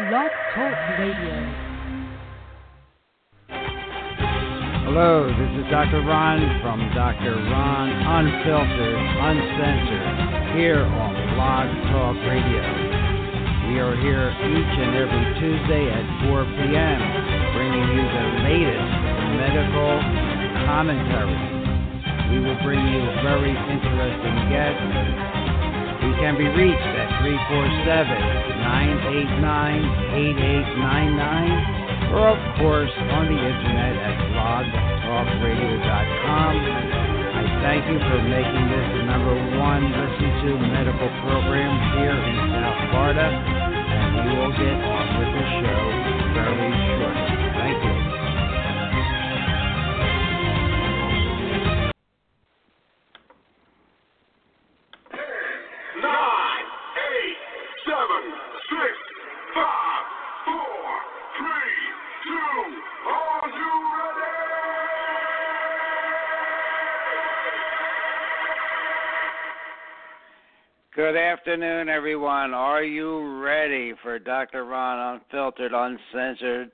Blog Talk Radio. Hello, this is Dr. Ron from Dr. Ron Unfiltered, Uncensored, here on Blog Talk Radio. We are here each and every Tuesday at 4 p.m., bringing you the latest medical commentary. We will bring you very interesting guests. You can be reached at 347-989-8899 or, of course, on the Internet at blogtalkradio.com. I thank you for making this the number one listen-to medical program here in South Florida, and we will get on with the show very shortly. Thank you. Good afternoon, everyone. Are you ready for Dr. Ron Unfiltered, Uncensored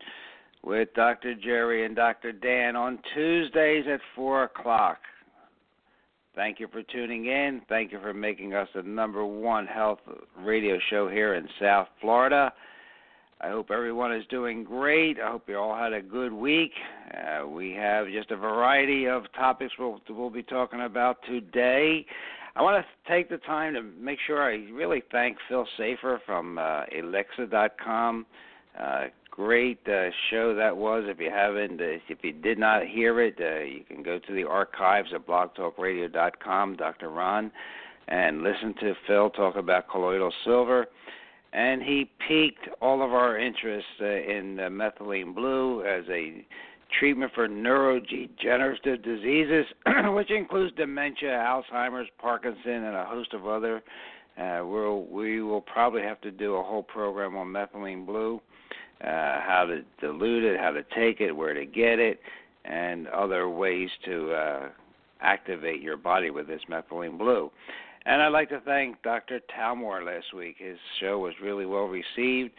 with Dr. Jerry and Dr. Dan on Tuesdays at 4 o'clock? Thank you for tuning in. Thank you for making us the number one health radio show here in South Florida. I hope everyone is doing great. I hope you all had a good week. We have just a variety of topics we'll be talking about today. I want to take the time to make sure I really thank Phil Safer from Alexa.com. Great show that was. If you did not hear it, you can go to the archives at blogtalkradio.com, Dr. Ron, and listen to Phil talk about colloidal silver. And he piqued all of our interest in methylene blue as a treatment for neurodegenerative diseases, which includes dementia, Alzheimer's, Parkinson's, and a host of other. We will probably have to do a whole program on methylene blue, how to dilute it, how to take it, where to get it, and other ways to activate your body with this methylene blue. And I'd like to thank Dr. Talmore last week. His show was really well received.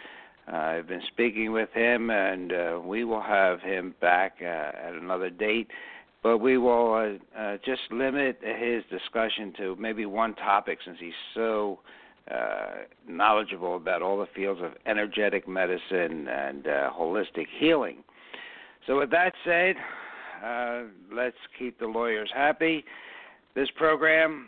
I've been speaking with him, and we will have him back at another date. But we will just limit his discussion to maybe one topic, since he's so knowledgeable about all the fields of energetic medicine and holistic healing. So with that said, let's keep the lawyers happy. This program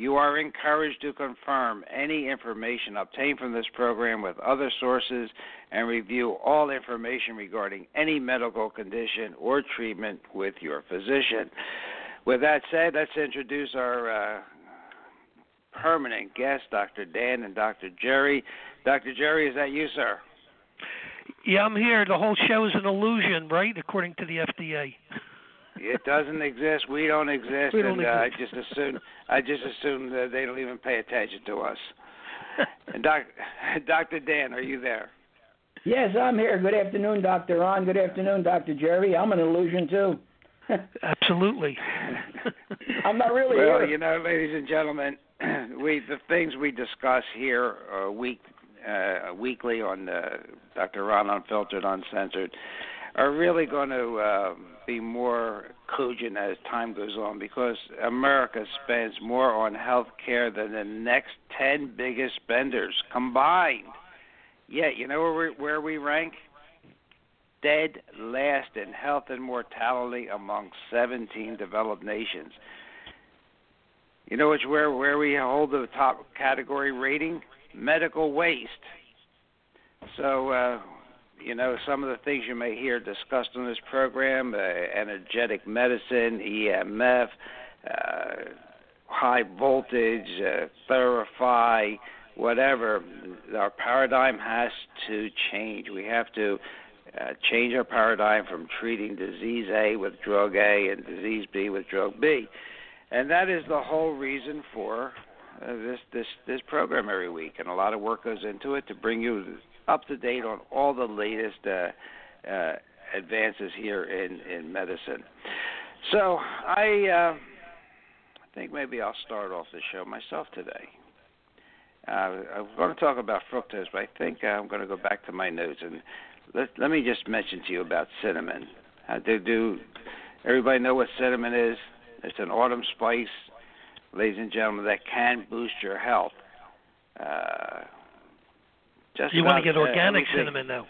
You are encouraged to confirm any information obtained from this program with other sources and review all information regarding any medical condition or treatment with your physician. With that said, let's introduce our permanent guests, Dr. Dan and Dr. Jerry. Dr. Jerry, is that you, sir? Yeah, I'm here. The whole show is an illusion, right, according to the FDA. It doesn't exist. We don't exist, exist. I just assume that they don't even pay attention to us. And Dr. Dan, are you there? Yes, I'm here. Good afternoon, Dr. Ron. Good afternoon, Dr. Jerry. I'm an illusion too. Absolutely. I'm not really here. Well, ladies and gentlemen, the things we discuss here weekly on Dr. Ron Unfiltered, Uncensored, are really going to be more cogent as time goes on, because America spends more on health care than the next 10 biggest spenders combined. Yet, you know where we rank? Dead last in health and mortality among 17 developed nations. You know where we hold the top category rating? Medical waste. So, some of the things you may hear discussed on this program, energetic medicine, EMF, high voltage, Therify, whatever, our paradigm has to change. We have to change our paradigm from treating disease A with drug A and disease B with drug B. And that is the whole reason for this program every week. And a lot of work goes into it to bring you up to date on all the latest advances here in medicine. So I think maybe I'll start off the show myself today. I was going to talk about fructose, but I think I'm going to go back to my notes. And let me just mention to you about cinnamon. Do everybody know what cinnamon is? It's an autumn spice, ladies and gentlemen, that can boost your health. You want to get organic cinnamon, though.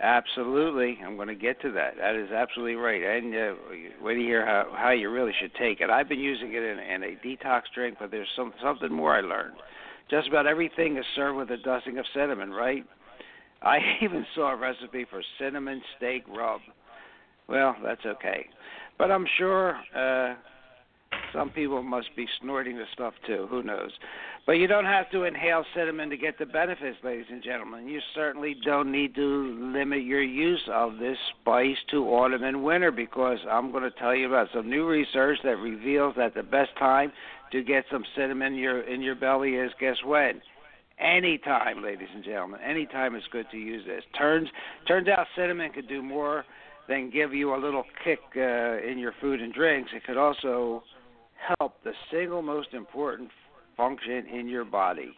Absolutely. I'm going to get to that. That is absolutely right. And wait to hear how you really should take it. I've been using it in a detox drink, but there's something more I learned. Just about everything is served with a dusting of cinnamon, right? I even saw a recipe for cinnamon steak rub. Well, that's okay. But I'm sure some people must be snorting the stuff too. Who knows? But you don't have to inhale cinnamon to get the benefits, ladies and gentlemen. You certainly don't need to limit your use of this spice to autumn and winter, because I'm going to tell you about some new research that reveals that the best time to get some cinnamon in your belly is, guess when? Anytime, ladies and gentlemen. Anytime is good to use this. Turns out cinnamon could do more than give you a little kick in your food and drinks. It could also help the single most important function in your body,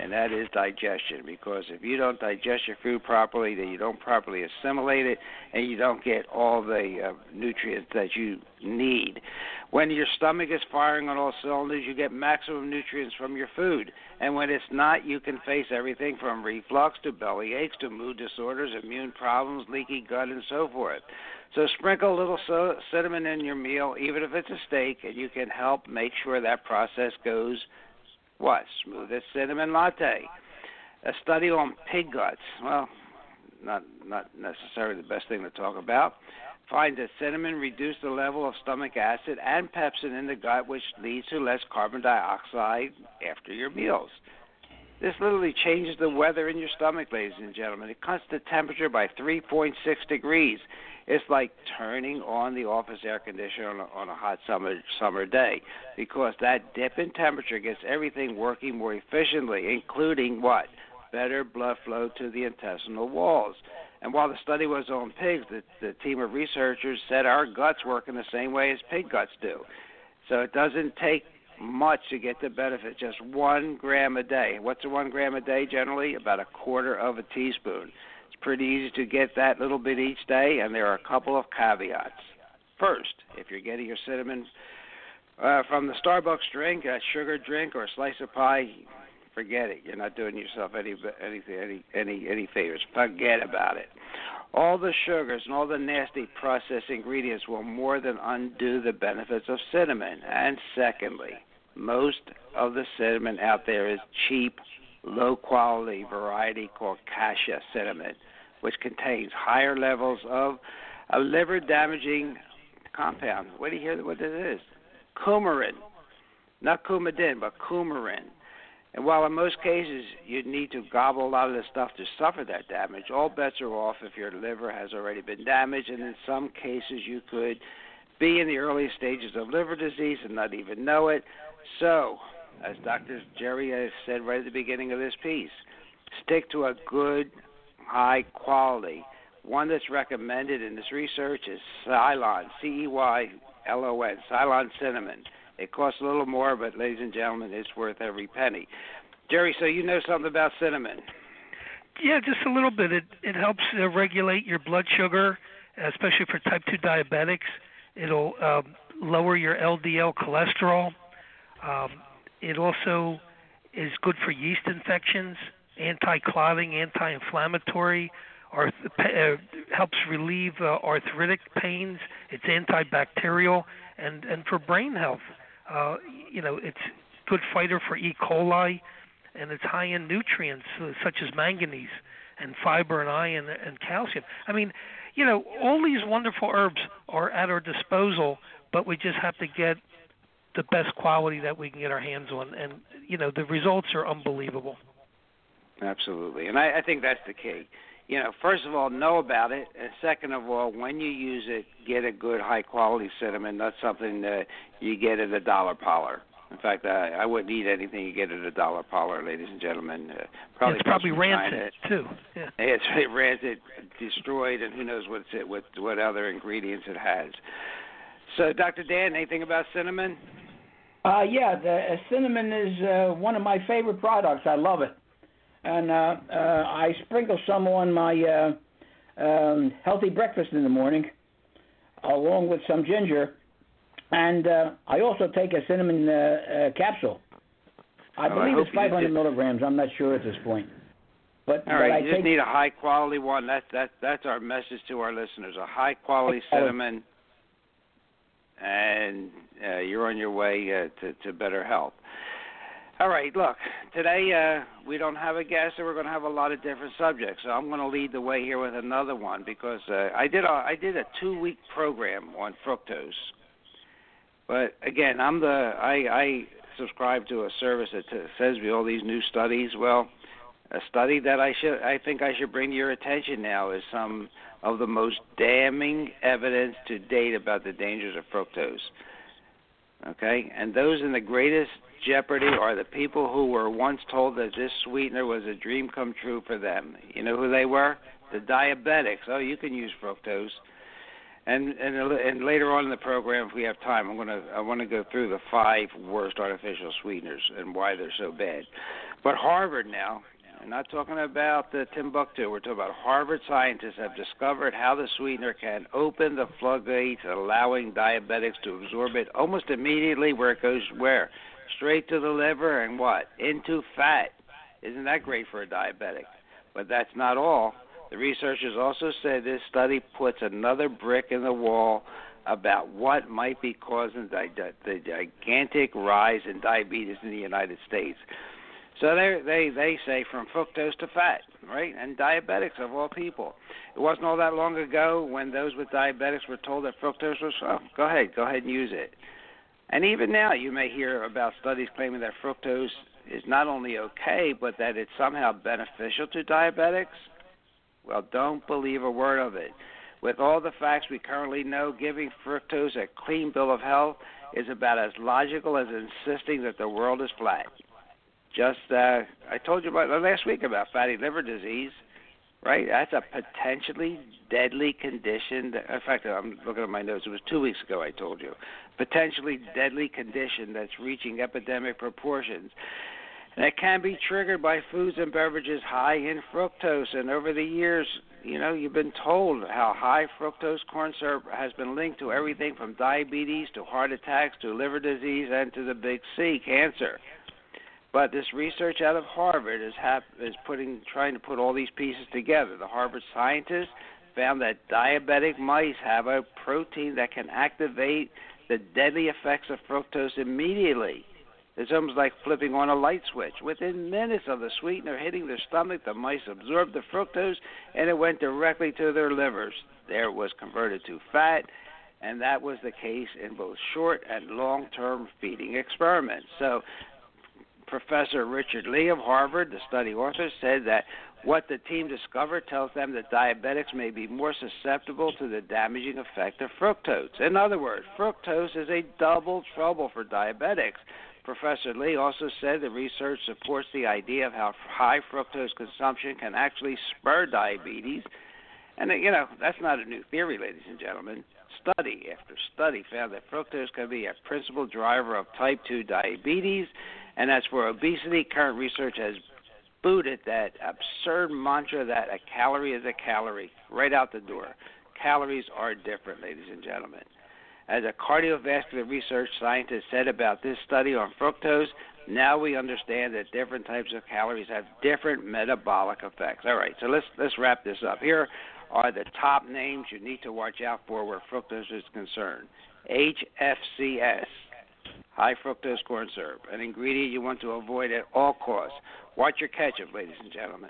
and that is digestion, because if you don't digest your food properly, then you don't properly assimilate it, and you don't get all the nutrients that you need. When your stomach is firing on all cylinders, you get maximum nutrients from your food, and when it's not, you can face everything from reflux to belly aches to mood disorders, immune problems, leaky gut, and so forth. So sprinkle a little cinnamon in your meal, even if it's a steak, and you can help make sure that process goes smooth as cinnamon latte. A study on pig guts, well, not necessarily the best thing to talk about, finds that cinnamon reduced the level of stomach acid and pepsin in the gut, which leads to less carbon dioxide after your meals. This literally changes the weather in your stomach, ladies and gentlemen. It cuts the temperature by 3.6 degrees. It's like turning on the office air conditioner on a hot summer day, because that dip in temperature gets everything working more efficiently, including what? Better blood flow to the intestinal walls. And while the study was on pigs, the team of researchers said our guts work in the same way as pig guts do. So it doesn't take much to get the benefit, just 1 gram a day. What's 1 gram a day generally? About a quarter of a teaspoon. It's pretty easy to get that little bit each day, and there are a couple of caveats. First, if you're getting your cinnamon from the Starbucks drink, a sugar drink, or a slice of pie, forget it. You're not doing yourself any favors. Forget about it. All the sugars and all the nasty processed ingredients will more than undo the benefits of cinnamon. And secondly, most of the cinnamon out there is cheap, low-quality variety called cassia cinnamon, which contains higher levels of a liver-damaging compound. Wait till you hear what this is. Coumarin. Not coumadin, but coumarin. And while in most cases you'd need to gobble a lot of this stuff to suffer that damage, all bets are off if your liver has already been damaged, and in some cases you could be in the early stages of liver disease and not even know it. So, as Dr. Jerry has said right at the beginning of this piece, stick to a good, high quality. One that's recommended in this research is Ceylon, C-E-Y-L-O-N, Ceylon cinnamon. It costs a little more, but, ladies and gentlemen, it's worth every penny. Jerry, so you know something about cinnamon. Yeah, just a little bit. It helps regulate your blood sugar, especially for type 2 diabetics. It'll lower your LDL cholesterol. It also is good for yeast infections, anti-clotting, anti-inflammatory, helps relieve arthritic pains. It's antibacterial and for brain health. It's a good fighter for E. coli, and it's high in nutrients such as manganese and fiber and iron and calcium. I mean, all these wonderful herbs are at our disposal, but we just have to get the best quality that we can get our hands on. And, the results are unbelievable. Absolutely. And I think that's the key. you know, first of all, know about it, and second of all, when you use it, get a good high-quality cinnamon, not something that you get at a dollar parlor. In fact, I wouldn't eat anything you get at a dollar parlor, ladies and gentlemen. Probably it's probably rancid, too. Yeah. It's rancid, destroyed, and who knows what other ingredients it has. So, Dr. Dan, anything about cinnamon? The cinnamon is one of my favorite products. I love it. And I sprinkle some on my healthy breakfast in the morning, along with some ginger. And I also take a cinnamon capsule. I believe it's 500 milligrams. I'm not sure at this point. But, all right, but you just need a high-quality one. That's our message to our listeners, a high-quality cinnamon, and you're on your way to better health. All right, look, today we don't have a guest, and we're going to have a lot of different subjects. So I'm going to lead the way here with another one because I did a 2-week program on fructose. But, again, I subscribe to a service that says me all these new studies. Well, a study that I think I should bring to your attention now is some of the most damning evidence to date about the dangers of fructose. Okay? And those in the greatest jeopardy are the people who were once told that this sweetener was a dream come true for them. You know who they were? The diabetics. Oh, you can use fructose. And later on in the program, if we have time, I want to go through the 5 worst artificial sweeteners and why they're so bad. But Harvard now, I'm not talking about the Timbuktu. We're talking about Harvard scientists have discovered how the sweetener can open the floodgates, allowing diabetics to absorb it almost immediately where it goes where? Straight to the liver and what? Into fat. Isn't that great for a diabetic? But that's not all. The researchers also said this study puts another brick in the wall about what might be causing the gigantic rise in diabetes in the United States. So they say from fructose to fat, right? And diabetics of all people. It wasn't all that long ago when those with diabetics were told that fructose was, oh, go ahead and use it. And even now you may hear about studies claiming that fructose is not only okay, but that it's somehow beneficial to diabetics. Well, don't believe a word of it. With all the facts we currently know, giving fructose a clean bill of health is about as logical as insisting that the world is flat. Just, I told you about last week about fatty liver disease, right? That's a potentially deadly condition. In fact, I'm looking at my notes. It was 2 weeks ago I told you. Potentially deadly condition that's reaching epidemic proportions. And it can be triggered by foods and beverages high in fructose. And over the years, you know, you've been told how high fructose corn syrup has been linked to everything from diabetes to heart attacks to liver disease and to the big C, cancer. But this research out of Harvard is trying to put all these pieces together. The Harvard scientists found that diabetic mice have a protein that can activate the deadly effects of fructose immediately. It's almost like flipping on a light switch. Within minutes of the sweetener hitting their stomach, the mice absorbed the fructose, and it went directly to their livers. There it was converted to fat, and that was the case in both short and long-term feeding experiments. So Professor Richard Lee of Harvard, the study author, said that what the team discovered tells them that diabetics may be more susceptible to the damaging effect of fructose. In other words, fructose is a double trouble for diabetics. Professor Lee also said the research supports the idea of how high fructose consumption can actually spur diabetes. And, you know, that's not a new theory, ladies and gentlemen. Study after study found that fructose can be a principal driver of type 2 diabetes. And as for obesity, current research has booted that absurd mantra that a calorie is a calorie right out the door. Calories are different, ladies and gentlemen. As a cardiovascular research scientist said about this study on fructose, now we understand that different types of calories have different metabolic effects. All right, so let's wrap this up. Here are the top names you need to watch out for where fructose is concerned. HFCS, high fructose corn syrup, an ingredient you want to avoid at all costs. Watch your ketchup, ladies and gentlemen.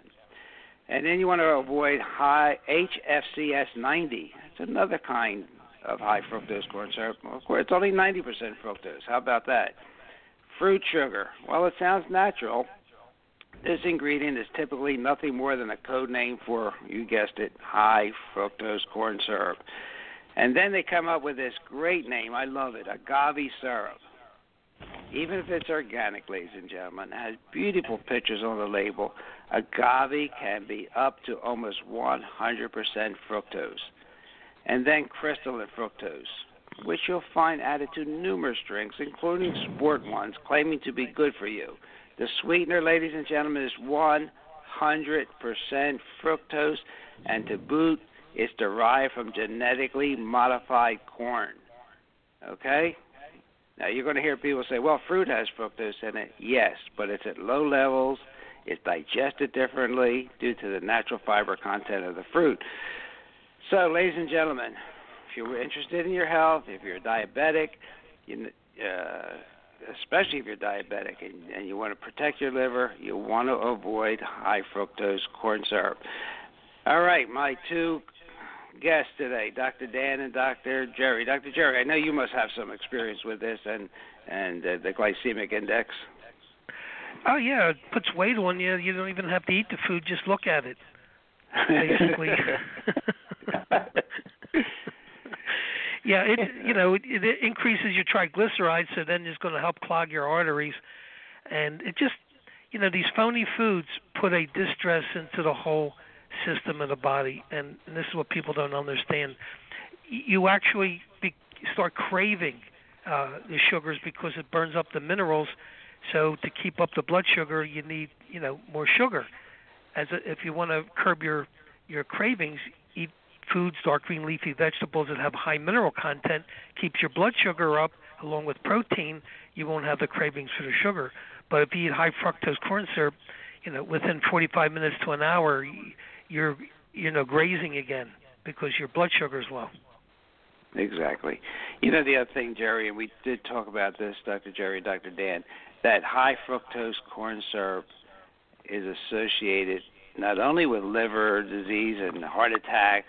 And then you want to avoid high HFCS 90. That's another kind of high fructose corn syrup. Well, of course, it's only 90% fructose. How about that? Fruit sugar. Well, it sounds natural, This ingredient is typically nothing more than a code name for, you guessed it, high fructose corn syrup. And then they come up with this great name, I love it, agave syrup. Even if it's organic, ladies and gentlemen, it has beautiful pictures on the label. Agave can be up to almost 100% fructose. And then crystalline fructose, which you'll find added to numerous drinks, including sport ones, claiming to be good for you. The sweetener, ladies and gentlemen, is 100% fructose, and to boot, it's derived from genetically modified corn. Okay? Now, you're going to hear people say, well, fruit has fructose in it. Yes, but it's at low levels. It's digested differently due to the natural fiber content of the fruit. So, ladies and gentlemen, if you're interested in your health, if you're diabetic, especially if you're diabetic and you want to protect your liver, you want to avoid high fructose corn syrup. All right, my two guests today, Dr. Dan and Dr. Jerry. Dr. Jerry, I know you must have some experience with this and the glycemic index. Oh, yeah, it puts weight on you. You don't even have to eat the food, just look at it, basically. Yeah, it increases your triglycerides, so then it's going to help clog your arteries. And it just, these phony foods put a distress into the whole system of the body. And this is what people don't understand. You actually start craving the sugars because it burns up the minerals. So to keep up the blood sugar, you need, more sugar. If you want to curb your cravings, eat foods, dark green leafy vegetables that have high mineral content, keeps your blood sugar up along with protein. You won't have the cravings for the sugar. But if you eat high fructose corn syrup, within 45 minutes to an hour, you're grazing again because your blood sugar is low. Exactly. The other thing, Jerry, and we did talk about this, Dr. Jerry, Dr. Dan, that high fructose corn syrup is associated not only with liver disease and heart attacks,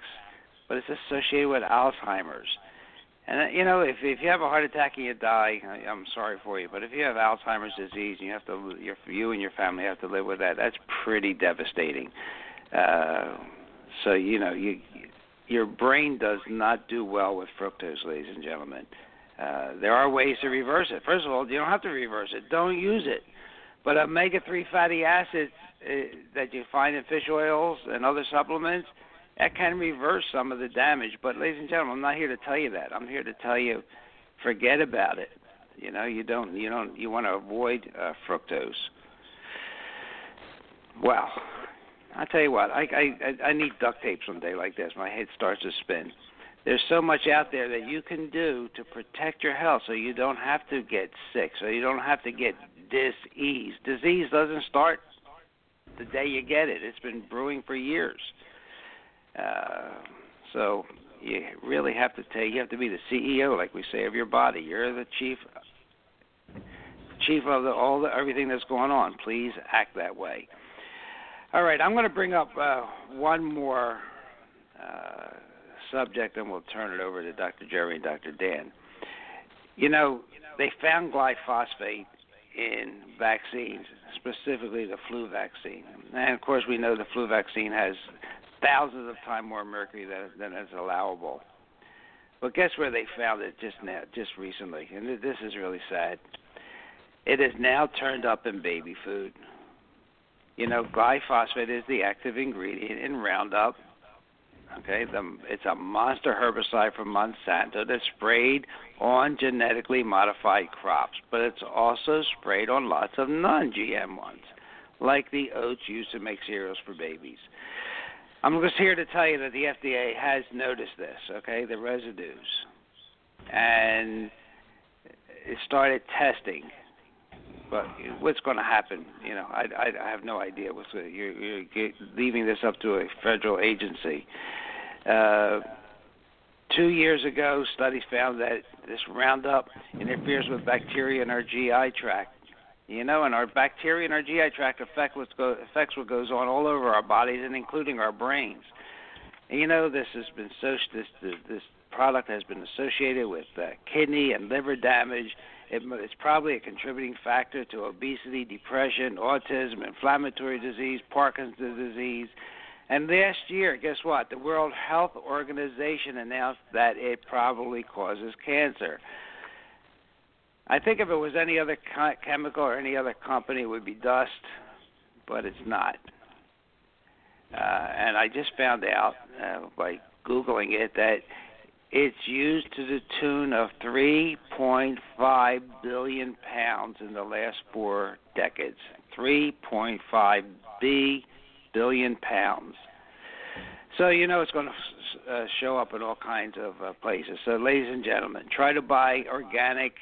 but it's associated with Alzheimer's. And, if you have a heart attack and you die, I'm sorry for you, but if you have Alzheimer's disease and you and your family have to live with that, that's pretty devastating. So, your brain does not do well with fructose, ladies and gentlemen. There are ways to reverse it. First of all, you don't have to reverse it. Don't use it. But omega-3 fatty acids that you find in fish oils and other supplements, that can reverse some of the damage. But, ladies and gentlemen, I'm not here to tell you that. I'm here to tell you, forget about it. You want to avoid fructose. Well, I'll tell you what. I need duct tape someday like this. My head starts to spin. There's so much out there that you can do to protect your health so you don't have to get sick, so you don't have to get disease. Disease doesn't start the day you get it. It's been brewing for years. So you really have to be the CEO, like we say, of your body. You're the chief of everything that's going on. Please act that way. All right, I'm going to bring up one more subject, and we'll turn it over to Dr. Jerry and Dr. Dan. They found glyphosate in vaccines, specifically the flu vaccine. And, of course, we know the flu vaccine has thousands of times more mercury than is allowable. But guess where they found it just now, just recently? And this is really sad. It is now turned up in baby food. Glyphosate is the active ingredient in Roundup. Okay, it's a monster herbicide from Monsanto that's sprayed on genetically modified crops, but it's also sprayed on lots of non-GM ones, like the oats used to make cereals for babies. I'm just here to tell you that the FDA has noticed this, okay, the residues, and it started testing. But what's going to happen? I have no idea. You're leaving this up to a federal agency. 2 years ago, studies found that this Roundup interferes with bacteria in our GI tract. And our bacteria in our GI tract affects what goes on all over our bodies, and including our brains. And this product has been associated with kidney and liver damage, It's probably a contributing factor to obesity, depression, autism, inflammatory disease, Parkinson's disease. And last year, guess what? The World Health Organization announced that it probably causes cancer. I think if it was any other chemical or any other company, it would be dust, but it's not. And I just found out by Googling it that it's used to the tune of 3.5 billion pounds in the last 4 decades. 3.5 billion pounds. So, you know, it's going to show up in all kinds of places. So, ladies and gentlemen, try to buy organic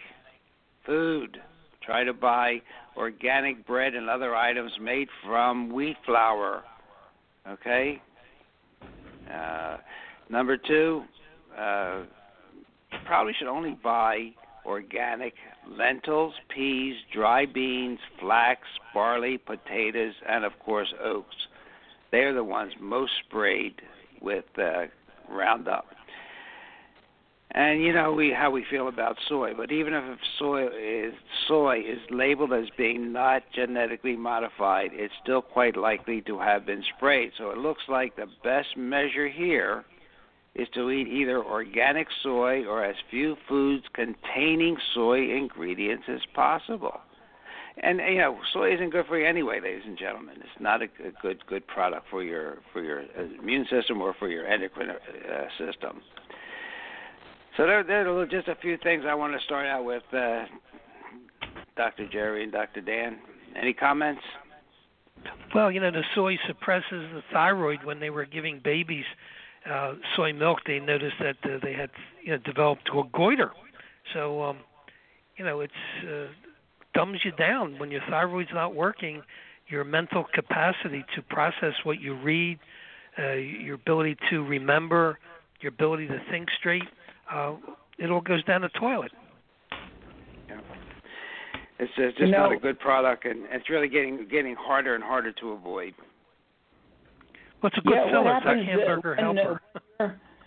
food. Try to buy organic bread and other items made from wheat flour. Okay? Number two, probably should only buy organic lentils, peas, dry beans, flax, barley, potatoes, and, of course, oats. They are the ones most sprayed with Roundup. And you know how we feel about soy, but even if soy is labeled as being not genetically modified, it's still quite likely to have been sprayed. So it looks like the best measure here is to eat either organic soy or as few foods containing soy ingredients as possible. And you know, soy isn't good for you anyway, ladies and gentlemen. It's not a good product for your immune system or for your endocrine system. So there are just a few things I want to start out with, Dr. Jerry and Dr. Dan. Any comments? Well, you know, the soy suppresses the thyroid. When they were giving babies soy milk, they noticed that they had developed goiter. So, you know, it's dumbs you down. When your thyroid's not working, your mental capacity to process what you read, your ability to remember, your ability to think straight, it all goes down the toilet. Yeah. It's just not a good product, and it's really getting harder and harder to avoid. What's a good seller? It's a hamburger helper.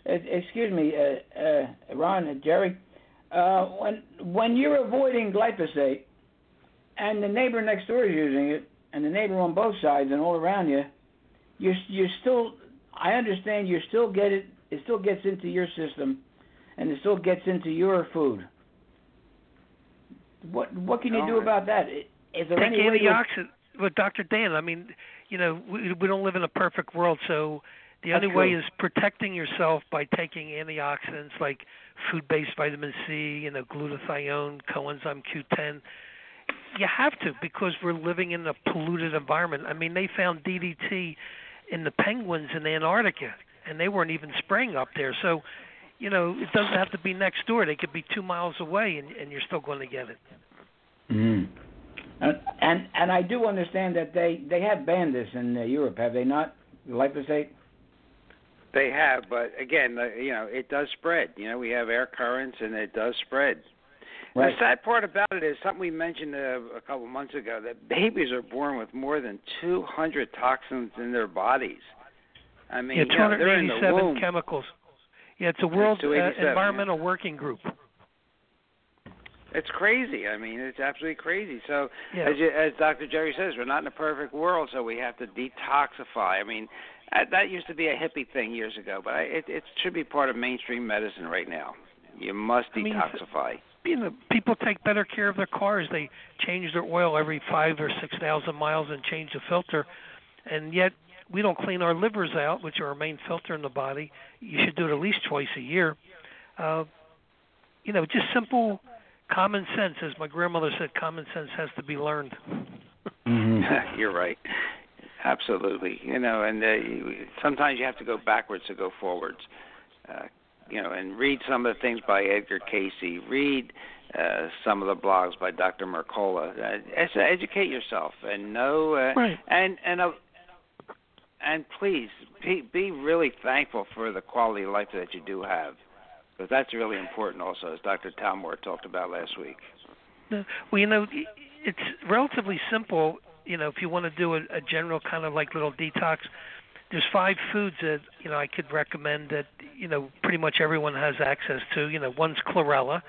Excuse me, Ron and Jerry. When you're avoiding glyphosate and the neighbor next door is using it and the neighbor on both sides and all around you, you're still, I understand you still get it. It still gets into your system. And it still gets into your food. What can you do about that? Is there any antioxidant? Well, Dr. Dan, I mean, you know, we don't live in a perfect world, so the only way is protecting yourself by taking antioxidants like food-based vitamin C, glutathione, coenzyme Q10. You have to, because we're living in a polluted environment. I mean, they found DDT in the penguins in Antarctica, and they weren't even spraying up there, so... You know, it doesn't have to be next door. They could be 2 miles away, and you're still going to get it. Mm. And I do understand that they have banned this in Europe, have they not? Glyphosate? They have, but again, it does spread. You know, we have air currents, and it does spread. Right. The sad part about it is something we mentioned a couple months ago, that babies are born with more than 200 toxins in their bodies. I mean, they're in the womb. 287 chemicals. Yeah, it's a World Environmental Working Group. It's crazy. I mean, it's absolutely crazy. So, as Dr. Jerry says, we're not in a perfect world, so we have to detoxify. I mean, that used to be a hippie thing years ago, but it should be part of mainstream medicine right now. You must detoxify. People take better care of their cars. They change their oil every 5,000 or 6,000 miles and change the filter, and yet, we don't clean our livers out, which are our main filter in the body. You should do it at least twice a year. Just simple common sense. As my grandmother said, common sense has to be learned. Mm-hmm. You're right. Absolutely. Sometimes you have to go backwards to go forwards. And read some of the things by Edgar Casey. Read some of the blogs by Dr. Mercola. Educate yourself and know. Right. And please, be really thankful for the quality of life that you do have, because that's really important also, as Dr. Talmore talked about last week. Well, it's relatively simple, if you want to do a general kind of like little detox. There's 5 foods that, I could recommend that, pretty much everyone has access to. One's chlorella,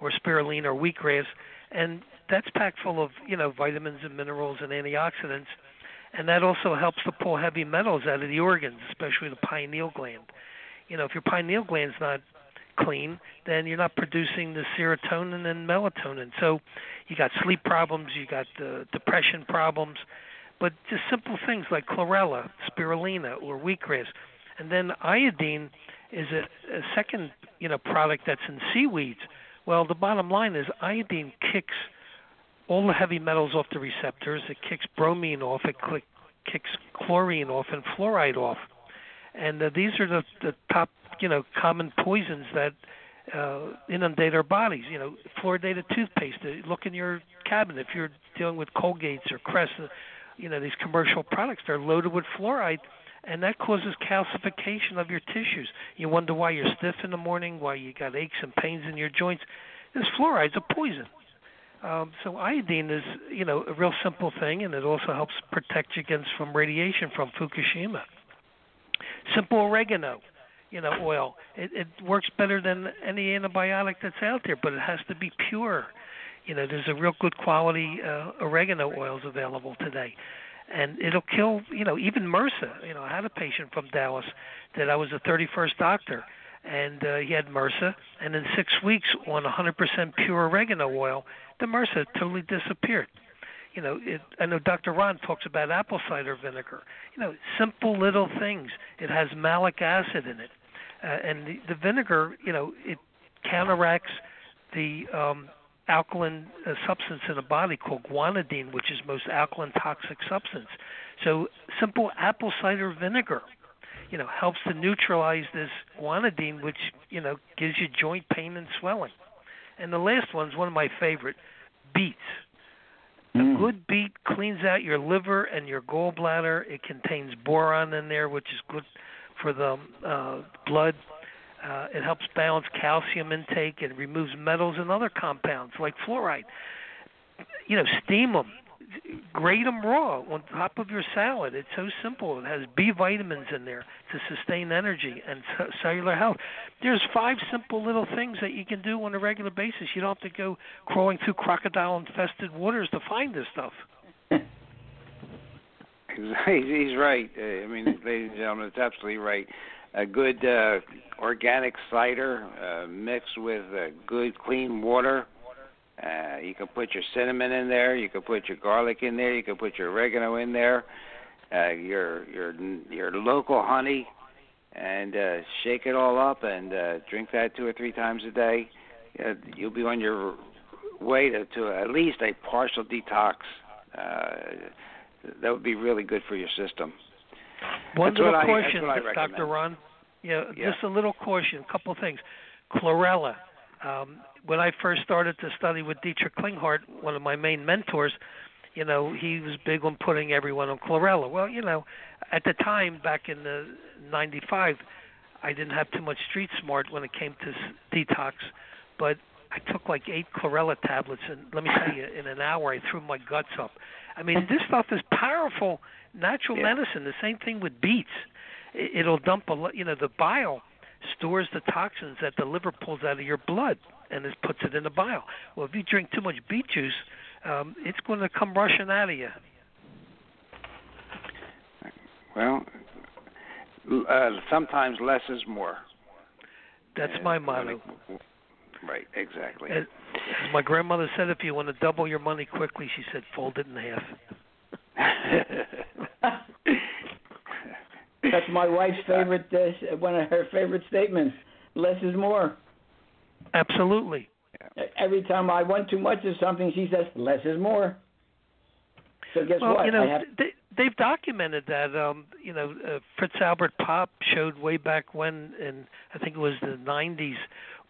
or spirulina or wheatgrass, and that's packed full of, you know, vitamins and minerals and antioxidants, and that also helps to pull heavy metals out of the organs, especially the pineal gland. You know, if your pineal gland's not clean, then you're not producing the serotonin and melatonin. So you got sleep problems, you got the depression problems, but just simple things like chlorella, spirulina, or wheatgrass. And then iodine is a second, you know, product that's in seaweeds. Well, the bottom line is iodine kicks all the heavy metals off the receptors. It kicks bromine off. It kicks chlorine off and fluoride off. And these are the top, you know, common poisons that inundate our bodies. You know, fluoridated toothpaste. Look in your cabinet if you're dealing with Colgates or Crest. You know, these commercial products, they're loaded with fluoride, and that causes calcification of your tissues. You wonder why you're stiff in the morning, why you got aches and pains in your joints. This fluoride's a poison. So iodine is, you know, a real simple thing, and it also helps protect you against from radiation from Fukushima. Simple oregano, you know, oil. It works better than any antibiotic that's out there, but it has to be pure. You know, there's a real good quality oregano oils available today. And it'll kill, you know, even MRSA. You know, I had a patient from Dallas that I was the 31st doctor, and he had MRSA. And in 6 weeks on 100% pure oregano oil, the MRSA totally disappeared. You know, I know Dr. Ron talks about apple cider vinegar. You know, simple little things. It has malic acid in it. And the vinegar, you know, it counteracts the alkaline substance in the body called guanidine, which is most alkaline toxic substance. So simple apple cider vinegar, you know, helps to neutralize this guanidine, which, you know, gives you joint pain and swelling. And the last one's one of my favorite, beets. A good beet cleans out your liver and your gallbladder. It contains boron in there, which is good for the blood. It helps balance calcium intake and removes metals and other compounds like fluoride. You know, steam them, grate them raw on top of your salad. It's so simple. It has B vitamins in there to sustain energy and cellular health. There's 5 simple little things that you can do on a regular basis. You don't have to go crawling through crocodile-infested waters to find this stuff. He's right. I mean, ladies and gentlemen, it's absolutely right. A good organic cider mixed with good clean water. You can put your cinnamon in there. You can put your garlic in there. You can put your oregano in there. Your local honey, and shake it all up and drink that 2 or 3 times a day. You'll be on your way to at least a partial detox. That would be really good for your system. One little caution, Dr. Ron. Just a little caution, a couple of things. Chlorella. When I first started to study with Dietrich Klinghart, one of my main mentors, you know, he was big on putting everyone on chlorella. Well, you know, at the time, back in the 95, I didn't have too much street smart when it came to detox, but I took like 8 chlorella tablets, and let me tell you, in an hour I threw my guts up. I mean, this stuff is powerful natural medicine. The same thing with beets. It'll dump a lot, you know, the bile stores the toxins that the liver pulls out of your blood and it puts it in the bile. Well, if you drink too much beet juice, it's going to come rushing out of you. Well, sometimes less is more. That's my motto. Right, exactly. As my grandmother said, if you want to double your money quickly, she said, fold it in half. That's my wife's favorite, one of her favorite statements. Less is more. Absolutely. Every time I want too much of something, she says, less is more. So guess what? You know, they've documented that. You know, Fritz Albert Popp showed way back when, in I think it was the 90s,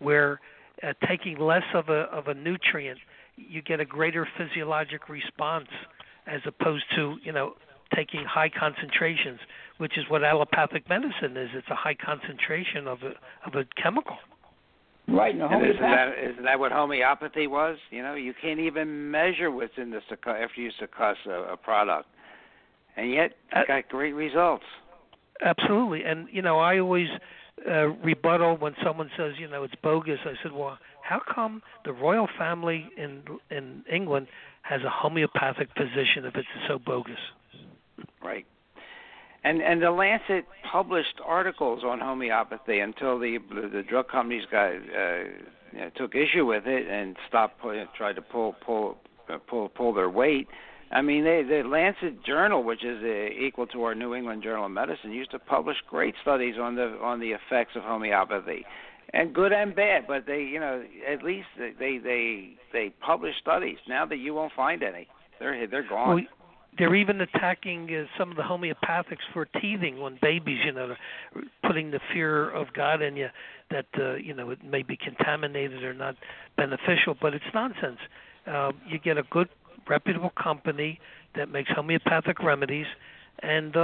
where taking less of a nutrient, you get a greater physiologic response as opposed to, you know, taking high concentrations, which is what allopathic medicine is. It's a high concentration of a chemical. Right. Isn't that what homeopathy was? You know, you can't even measure what's in the succuss after you succuss a product, and yet you got great results. Absolutely, and you know, I always rebuttal when someone says, you know, it's bogus. I said, well, how come the royal family in England has a homeopathic physician if it's so bogus? Right. And the Lancet published articles on homeopathy until the drug companies got took issue with it and stopped tried to pull their weight. I mean, the Lancet Journal, which is equal to our New England Journal of Medicine, used to publish great studies on the effects of homeopathy, and good and bad. But they, you know, at least they publish studies. Now that you won't find any, they're gone. Well, they're even attacking some of the homeopathics for teething on babies. You know, putting the fear of God in you that it may be contaminated or not beneficial. But it's nonsense. You get a good, reputable company that makes homeopathic remedies, and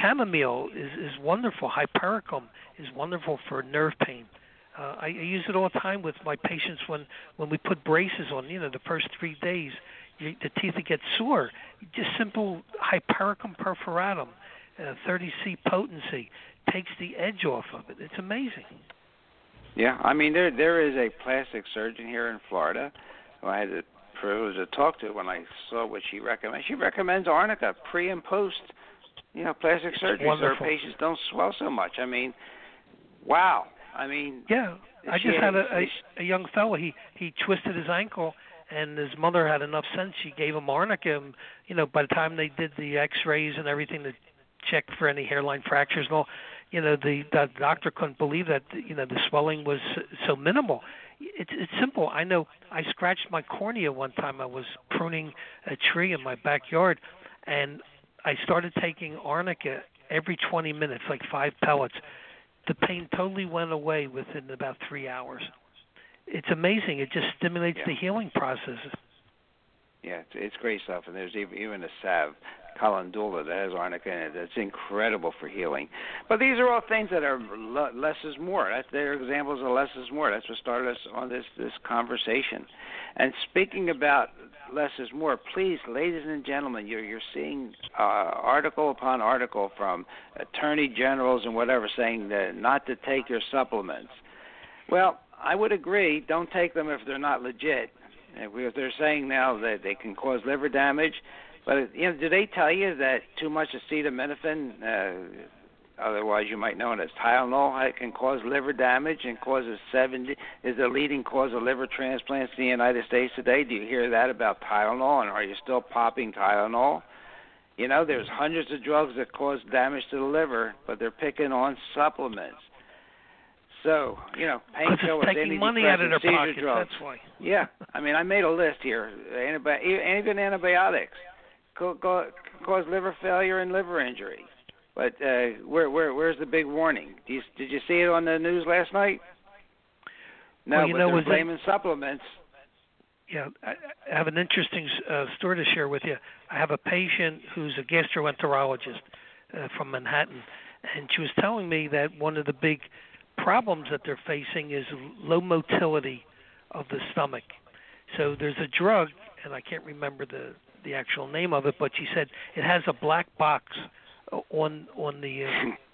chamomile is wonderful. Hypericum is wonderful for nerve pain. I use it all the time with my patients when we put braces on. You know, the first 3 days, the teeth get sore. Just simple Hypericum perforatum, 30C potency, takes the edge off of it. It's amazing. Yeah, I mean there is a plastic surgeon here in Florida who I had the privilege to talk to when I saw what she recommends. She recommends arnica pre and post, plastic surgery so her patients don't swell so much. I mean, wow. I mean, yeah. I just had a young fella. He twisted his ankle, and his mother had enough sense. She gave him arnica. And, by the time they did the X-rays and everything to check for any hairline fractures and all, the doctor couldn't believe that. The swelling was so minimal. It's simple. I know I scratched my cornea one time. I was pruning a tree in my backyard, and I started taking arnica every 20 minutes, like 5 pellets. The pain totally went away within about 3 hours. It's amazing. It just stimulates the healing process. Yeah, it's great stuff. And there's even a salve, calendula, that has arnica in it. That's incredible for healing. But these are all things that are less is more. They're examples of less is more. That's what started us on this conversation. And speaking about less is more, please, ladies and gentlemen, you're seeing article upon article from attorney generals and whatever saying that not to take your supplements. Well, I would agree. Don't take them if they're not legit. They're saying now that they can cause liver damage, but do they tell you that too much acetaminophen, otherwise you might know it as Tylenol, can cause liver damage and causes is the leading cause of liver transplants in the United States today? Do you hear that about Tylenol, and are you still popping Tylenol? There's hundreds of drugs that cause damage to the liver, but they're picking on supplements. So, painkillers, taking money out of their pockets, drugs. That's why. Yeah. I mean, I made a list here. Even antibiotics cause liver failure and liver injury. But where's the big warning? Did you see it on the news last night? No, well, they're blaming supplements. Yeah. I have an interesting story to share with you. I have a patient who's a gastroenterologist from Manhattan, and she was telling me that one of the big problems that they're facing is low motility of the stomach. So there's a drug, and I can't remember the actual name of it, but she said it has a black box on the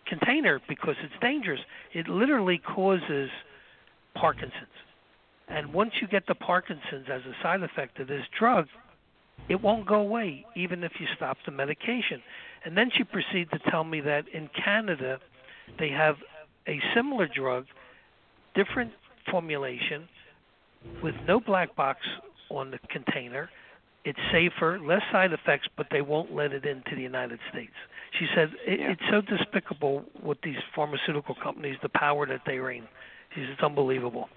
container because it's dangerous. It literally causes Parkinson's. And once you get the Parkinson's as a side effect of this drug, it won't go away, even if you stop the medication. And then she proceeded to tell me that in Canada, they have a similar drug, different formulation, with no black box on the container. It's safer, less side effects, but they won't let it into the United States. She said it's so despicable what these pharmaceutical companies, the power that they reign. She said it's unbelievable.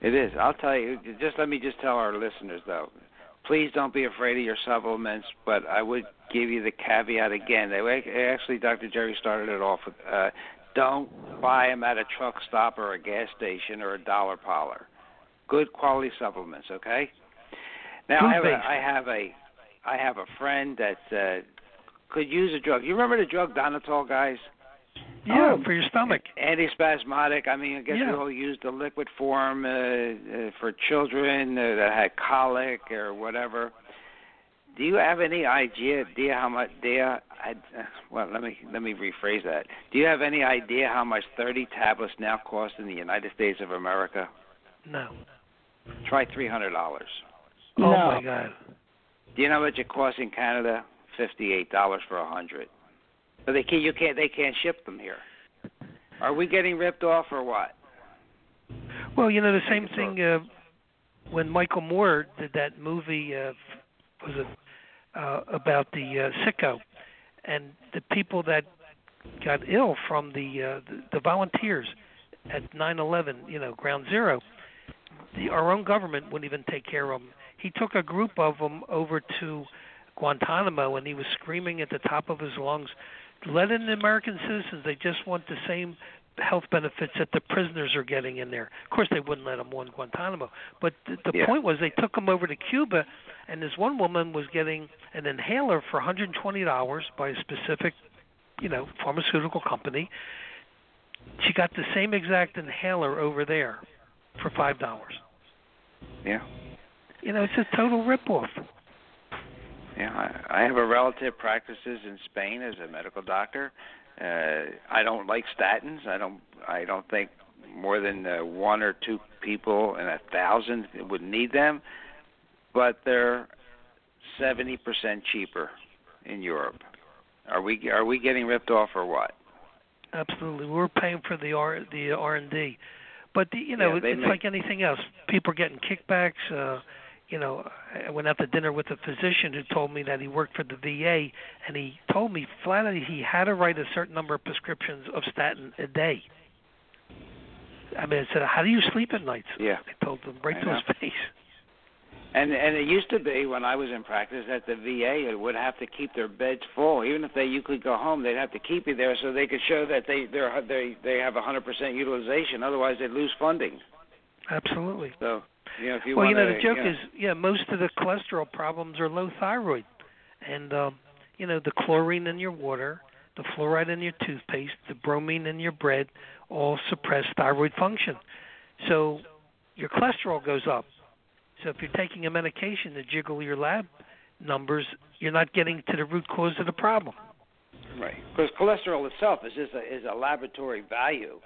It is. I'll tell you. Let me tell our listeners, though. Please don't be afraid of your supplements, but I would give you the caveat again. Actually, Dr. Jerry started it off with... don't buy them at a truck stop or a gas station or a dollar parlor. Good quality supplements, okay? Now I have a friend that could use a drug. You remember the drug Donatol, guys? Yeah, for your stomach. Antispasmodic. I mean, I guess we all used the liquid form for children that had colic or whatever. Do you have any idea how much let me rephrase that. Do you have any idea how much 30 tablets now cost in the United States of America? No. Try $300. Oh, no. My God. Do you know what it costs in Canada? $58 for 100. So they can't ship them here. Are we getting ripped off or what? Well, you know, the same thing when Michael Moore did that movie about the sicko, and the people that got ill from the volunteers at 9/11, you know, Ground Zero. Our own government wouldn't even take care of them. He took a group of them over to Guantanamo, and he was screaming at the top of his lungs, "Let in the American citizens. They just want the same health benefits that the prisoners are getting in there." Of course, they wouldn't let them on Guantanamo. But the point was they took them over to Cuba, and this one woman was getting an inhaler for $120 by a specific, you know, pharmaceutical company. She got the same exact inhaler over there for $5. Yeah. You know, it's a total ripoff. Yeah, I have a relative practices in Spain as a medical doctor. I don't like statins. I don't think more than one or two people in 1,000 would need them, but they're 70% cheaper in Europe. Are we getting ripped off or what? Absolutely, we're paying for the R&D. But it's like anything else. People are getting kickbacks. You know, I went out to dinner with a physician who told me that he worked for the VA, and he told me flat out he had to write a certain number of prescriptions of statin a day. I mean, I said, "How do you sleep at nights?" Yeah, I told him right to his face. And it used to be when I was in practice that the VA would have to keep their beds full, even if you could go home, they'd have to keep you there so they could show that they have 100% utilization. Otherwise, they'd lose funding. Absolutely. So. You know, if you the joke is, most of the cholesterol problems are low thyroid. And, the chlorine in your water, the fluoride in your toothpaste, the bromine in your bread all suppress thyroid function. So your cholesterol goes up. So if you're taking a medication to jiggle your lab numbers, you're not getting to the root cause of the problem. Right. Because cholesterol itself is just a laboratory value.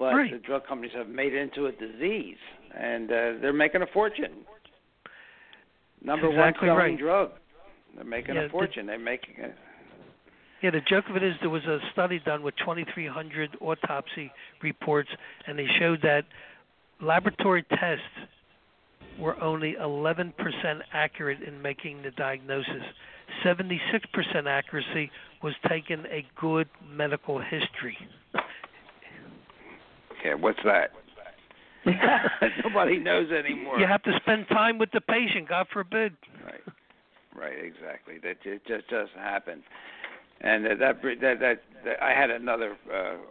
But the drug companies have made it into a disease, and they're making a fortune. Number exactly one selling drug. They're making a fortune. The joke of it is there was a study done with 2,300 autopsy reports, and they showed that laboratory tests were only 11% accurate in making the diagnosis. 76% accuracy was taken a good medical history. Yeah, what's that? Nobody knows anymore. You have to spend time with the patient, God forbid. Right, exactly. That it just doesn't happen. And that I had another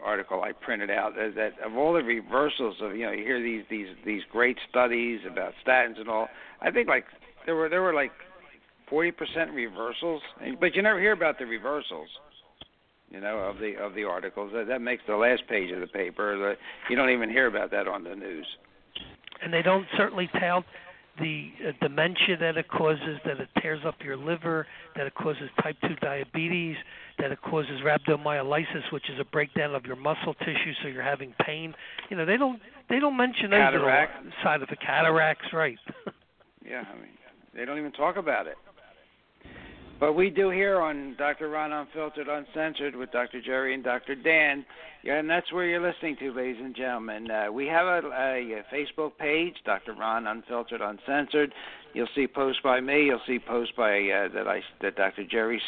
article I printed out that of all the reversals of you hear these great studies about statins and all. I think like there were like 40% reversals, but you never hear about the reversals. You know, of the articles. That makes the last page of the paper. You don't even hear about that on the news. And they don't certainly tout the dementia that it causes, that it tears up your liver, that it causes type 2 diabetes, that it causes rhabdomyolysis, which is a breakdown of your muscle tissue, so you're having pain. You know, they don't mention those little side of the cataracts, right? Yeah, I mean, they don't even talk about it. But we do here on Dr. Ron Unfiltered, Uncensored with Dr. Jerry and Dr. Dan, and that's where you're listening to, ladies and gentlemen. We have a Facebook page, Dr. Ron Unfiltered, Uncensored. You'll see posts by me. You'll see posts that Dr. Jerry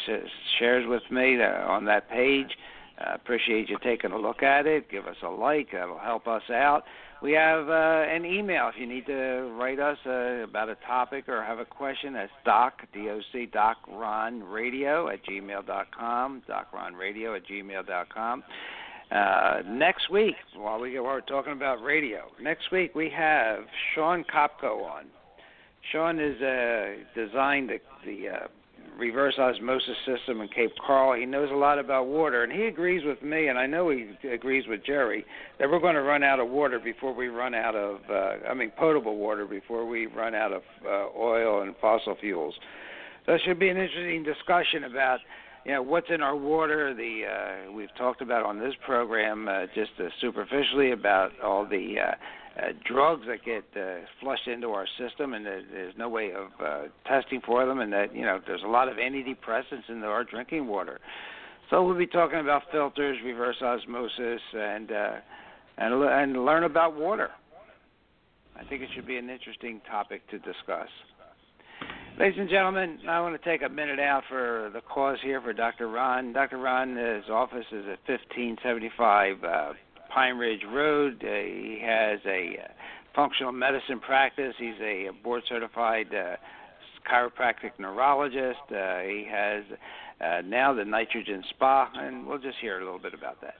shares with me on that page. Appreciate you taking a look at it. Give us a like. That'll help us out. We have an email if you need to write us about a topic or have a question. That's docronradio@gmail.com, docronradio@gmail.com. Next week, while we're talking about radio, next week we have Sean Kopko on. Sean has designed the reverse osmosis system in Cape Coral. He knows a lot about water, and he agrees with me, and I know he agrees with Jerry, that we're going to run out of water before we run out of, potable water before we run out of oil and fossil fuels. So it should be an interesting discussion about, you know, what's in our water. The we've talked about on this program just superficially about all the drugs that get flushed into our system, and there's no way of testing for them, and that, you know, there's a lot of antidepressants in our drinking water. So we'll be talking about filters, reverse osmosis, and learn about water. I think it should be an interesting topic to discuss. Ladies and gentlemen, I want to take a minute out for the cause here for Dr. Ron. Dr. Ron's office is at 1575 Pine Ridge Road. He has a functional medicine practice. He's a board-certified chiropractic neurologist. He has now the Nitrogen Spa, and we'll just hear a little bit about that.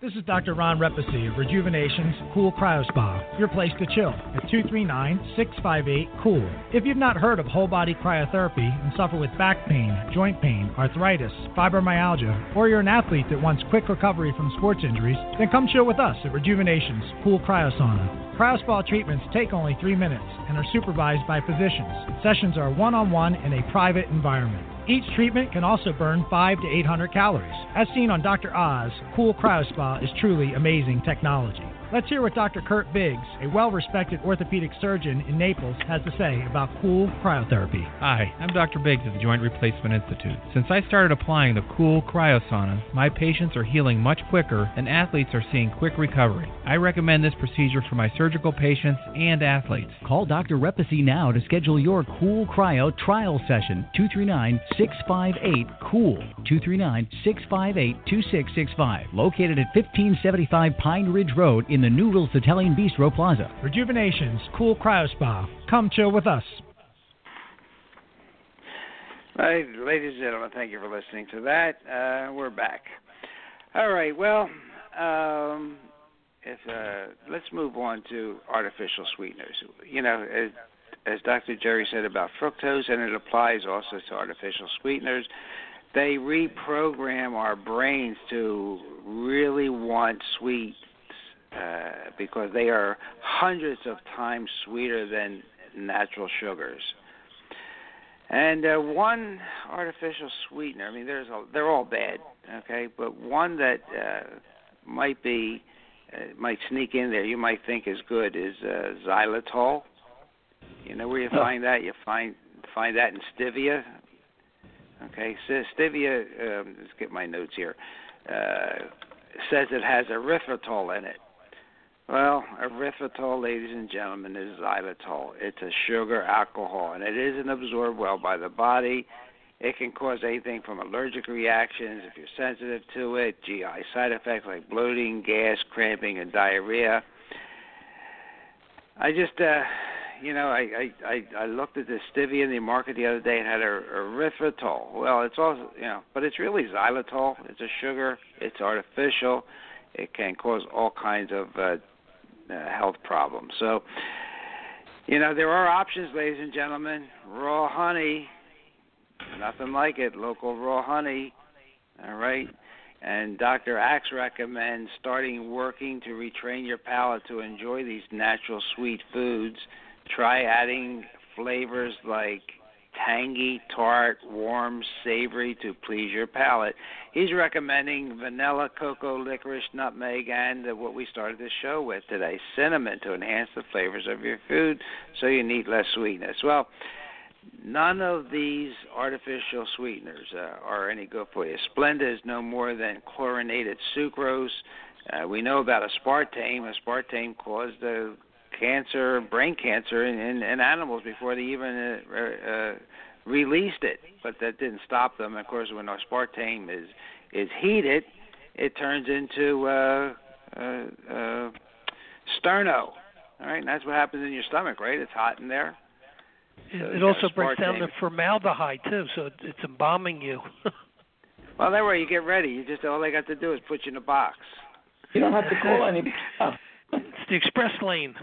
This is Dr. Ron Repesi of Rejuvenation's Cool Cryo Spa, your place to chill, at 239-658-COOL. If you've not heard of whole-body cryotherapy and suffer with back pain, joint pain, arthritis, fibromyalgia, or you're an athlete that wants quick recovery from sports injuries, then come chill with us at Rejuvenation's Cool Cryo Sauna. CryoSpa treatments take only 3 minutes and are supervised by physicians. Sessions are one-on-one in a private environment. Each treatment can also burn 500 to 800 calories. As seen on Dr. Oz, Cool Cryo Spa is truly amazing technology. Let's hear what Dr. Kurt Biggs, a well-respected orthopedic surgeon in Naples, has to say about Cool Cryotherapy. Hi, I'm Dr. Biggs of the Joint Replacement Institute. Since I started applying the Cool Cryo Sauna, my patients are healing much quicker and athletes are seeing quick recovery. I recommend this procedure for my surgical patients and athletes. Call Dr. Repesi now to schedule your Cool Cryo trial session, 239-658-COOL, 239-658-2665, located at 1575 Pine Ridge Road in the New Rills-Italian Bistro Plaza. Rejuvenation's Cool Cryo Spa. Come chill with us. Right, ladies and gentlemen, thank you for listening to that. We're back. All right, well, let's move on to artificial sweeteners. You know, as Dr. Jerry said about fructose, and it applies also to artificial sweeteners, they reprogram our brains to really want sweet, because they are hundreds of times sweeter than natural sugars. And one artificial sweetener, I mean, they're all bad, okay? But one that might sneak in there, you might think is good, is xylitol. You know where you find that? You find that in stevia. Okay, so stevia, let's get my notes here, says it has erythritol in it. Well, erythritol, ladies and gentlemen, is xylitol. It's a sugar alcohol, and it isn't absorbed well by the body. It can cause anything from allergic reactions, if you're sensitive to it, GI side effects like bloating, gas, cramping, and diarrhea. I just, I looked at the stevia in the market the other day and had erythritol. Well, it's also, but it's really xylitol. It's a sugar. It's artificial. It can cause all kinds of health problems. So, there are options, ladies and gentlemen. Raw honey, nothing like it. Local raw honey, all right? And Dr. Axe recommends starting working to retrain your palate to enjoy these natural sweet foods. Try adding flavors like tangy, tart, warm, savory to please your palate. He's recommending vanilla, cocoa, licorice, nutmeg, and what we started the show with today, cinnamon, to enhance the flavors of your food so you need less sweetness. Well, none of these artificial sweeteners are any good for you. Splenda is no more than chlorinated sucrose. We know about aspartame. Aspartame caused cancer, brain cancer in animals before they even released it, but that didn't stop them. Of course, when aspartame is heated, it turns into sterno. All right, and that's what happens in your stomach, right? It's hot in there. So it also breaks down the formaldehyde, too, so it's embalming you. Well, that way you get ready. You just, all they got to do is put you in a box. You don't have to call anybody. It's the express lane.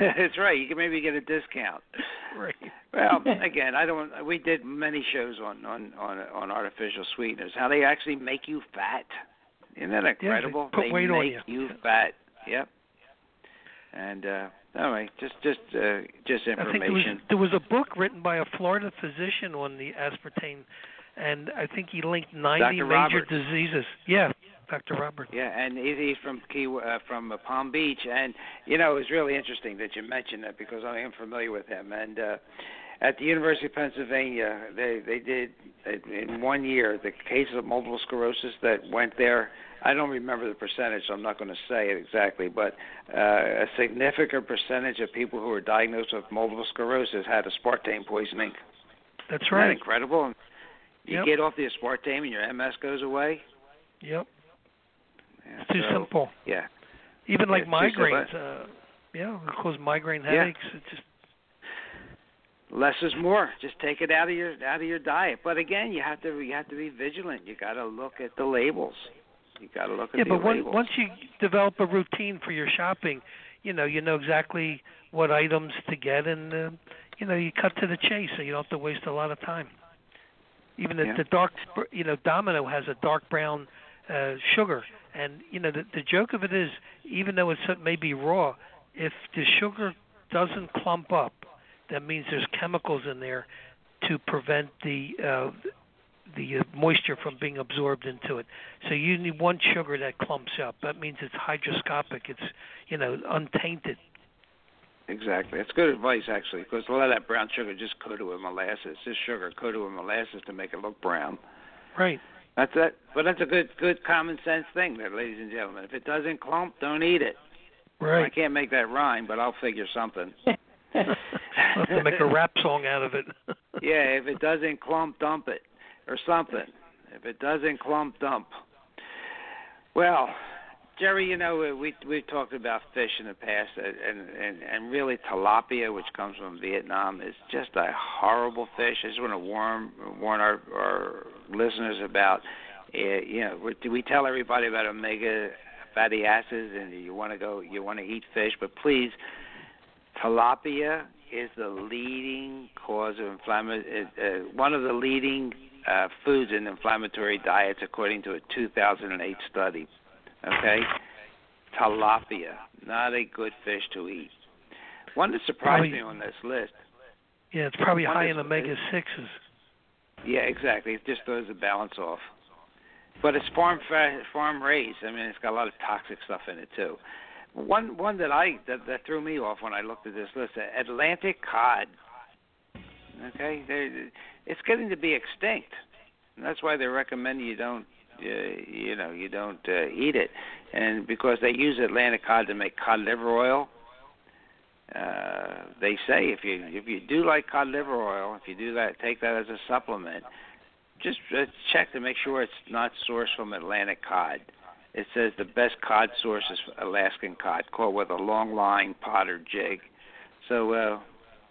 That's right. You can maybe get a discount. Right. Well, again, we did many shows on artificial sweeteners, how they actually make you fat. Isn't that incredible? They put weight on you. Yep. And all right, just information. I think there was a book written by a Florida physician on the aspartame, and I think he linked 90 major diseases. Yeah. Dr. Robert. Yeah, and he's from Palm Beach, and you know, it was really interesting that you mentioned that because I am familiar with him. And at the University of Pennsylvania, they did in 1 year the cases of multiple sclerosis that went there. I don't remember the percentage, so I'm not going to say it exactly, but a significant percentage of people who were diagnosed with multiple sclerosis had aspartame poisoning. That's right. Isn't that incredible? You get off the aspartame and your MS goes away. Yep. Yeah, it's too simple. Yeah. Even like migraines. It causes migraine headaches. Yeah. It's just less is more. Just take it out of your diet. But again, you have to be vigilant. You got to look at the labels. You got to look at the labels. Yeah, but once you develop a routine for your shopping, you know exactly what items to get, and you cut to the chase, so you don't have to waste a lot of time. Even the dark, Domino has a dark brown sugar. And, the joke of it is, even though it may be raw, if the sugar doesn't clump up, that means there's chemicals in there to prevent the moisture from being absorbed into it. So you need one sugar that clumps up. That means it's hygroscopic. It's, untainted. Exactly. That's good advice, actually, because a lot of that brown sugar just coated with molasses. This sugar coated with molasses to make it look brown. Right. That's it. But that's a good common sense thing there, ladies and gentlemen. If it doesn't clump, don't eat it. Right. I can't make that rhyme, but I'll figure something. I'll have to make a rap song out of it. Yeah, if it doesn't clump, dump it. Or something. If it doesn't clump, dump. Well, Jerry, we've talked about fish in the past, and really tilapia, which comes from Vietnam, is just a horrible fish. I just want to warn our listeners about it. We tell everybody about omega fatty acids, and you want to eat fish, but please, tilapia is the leading cause of inflammation. One of the leading foods in inflammatory diets, according to a 2008 study. Okay, tilapia, not a good fish to eat. One that surprised me on this list. Yeah, it's probably high in omega-6s. Yeah, exactly. It just throws the balance off. But it's farm raised. I mean, it's got a lot of toxic stuff in it too. One that threw me off when I looked at this list: Atlantic cod. Okay, it's getting to be extinct, and that's why they recommend you don't. You don't eat it, and because they use Atlantic cod to make cod liver oil, they say if you do like cod liver oil, if you do that, take that as a supplement. Just check to make sure it's not sourced from Atlantic cod. It says the best cod source is Alaskan cod, caught with a long line, pot, or jig. So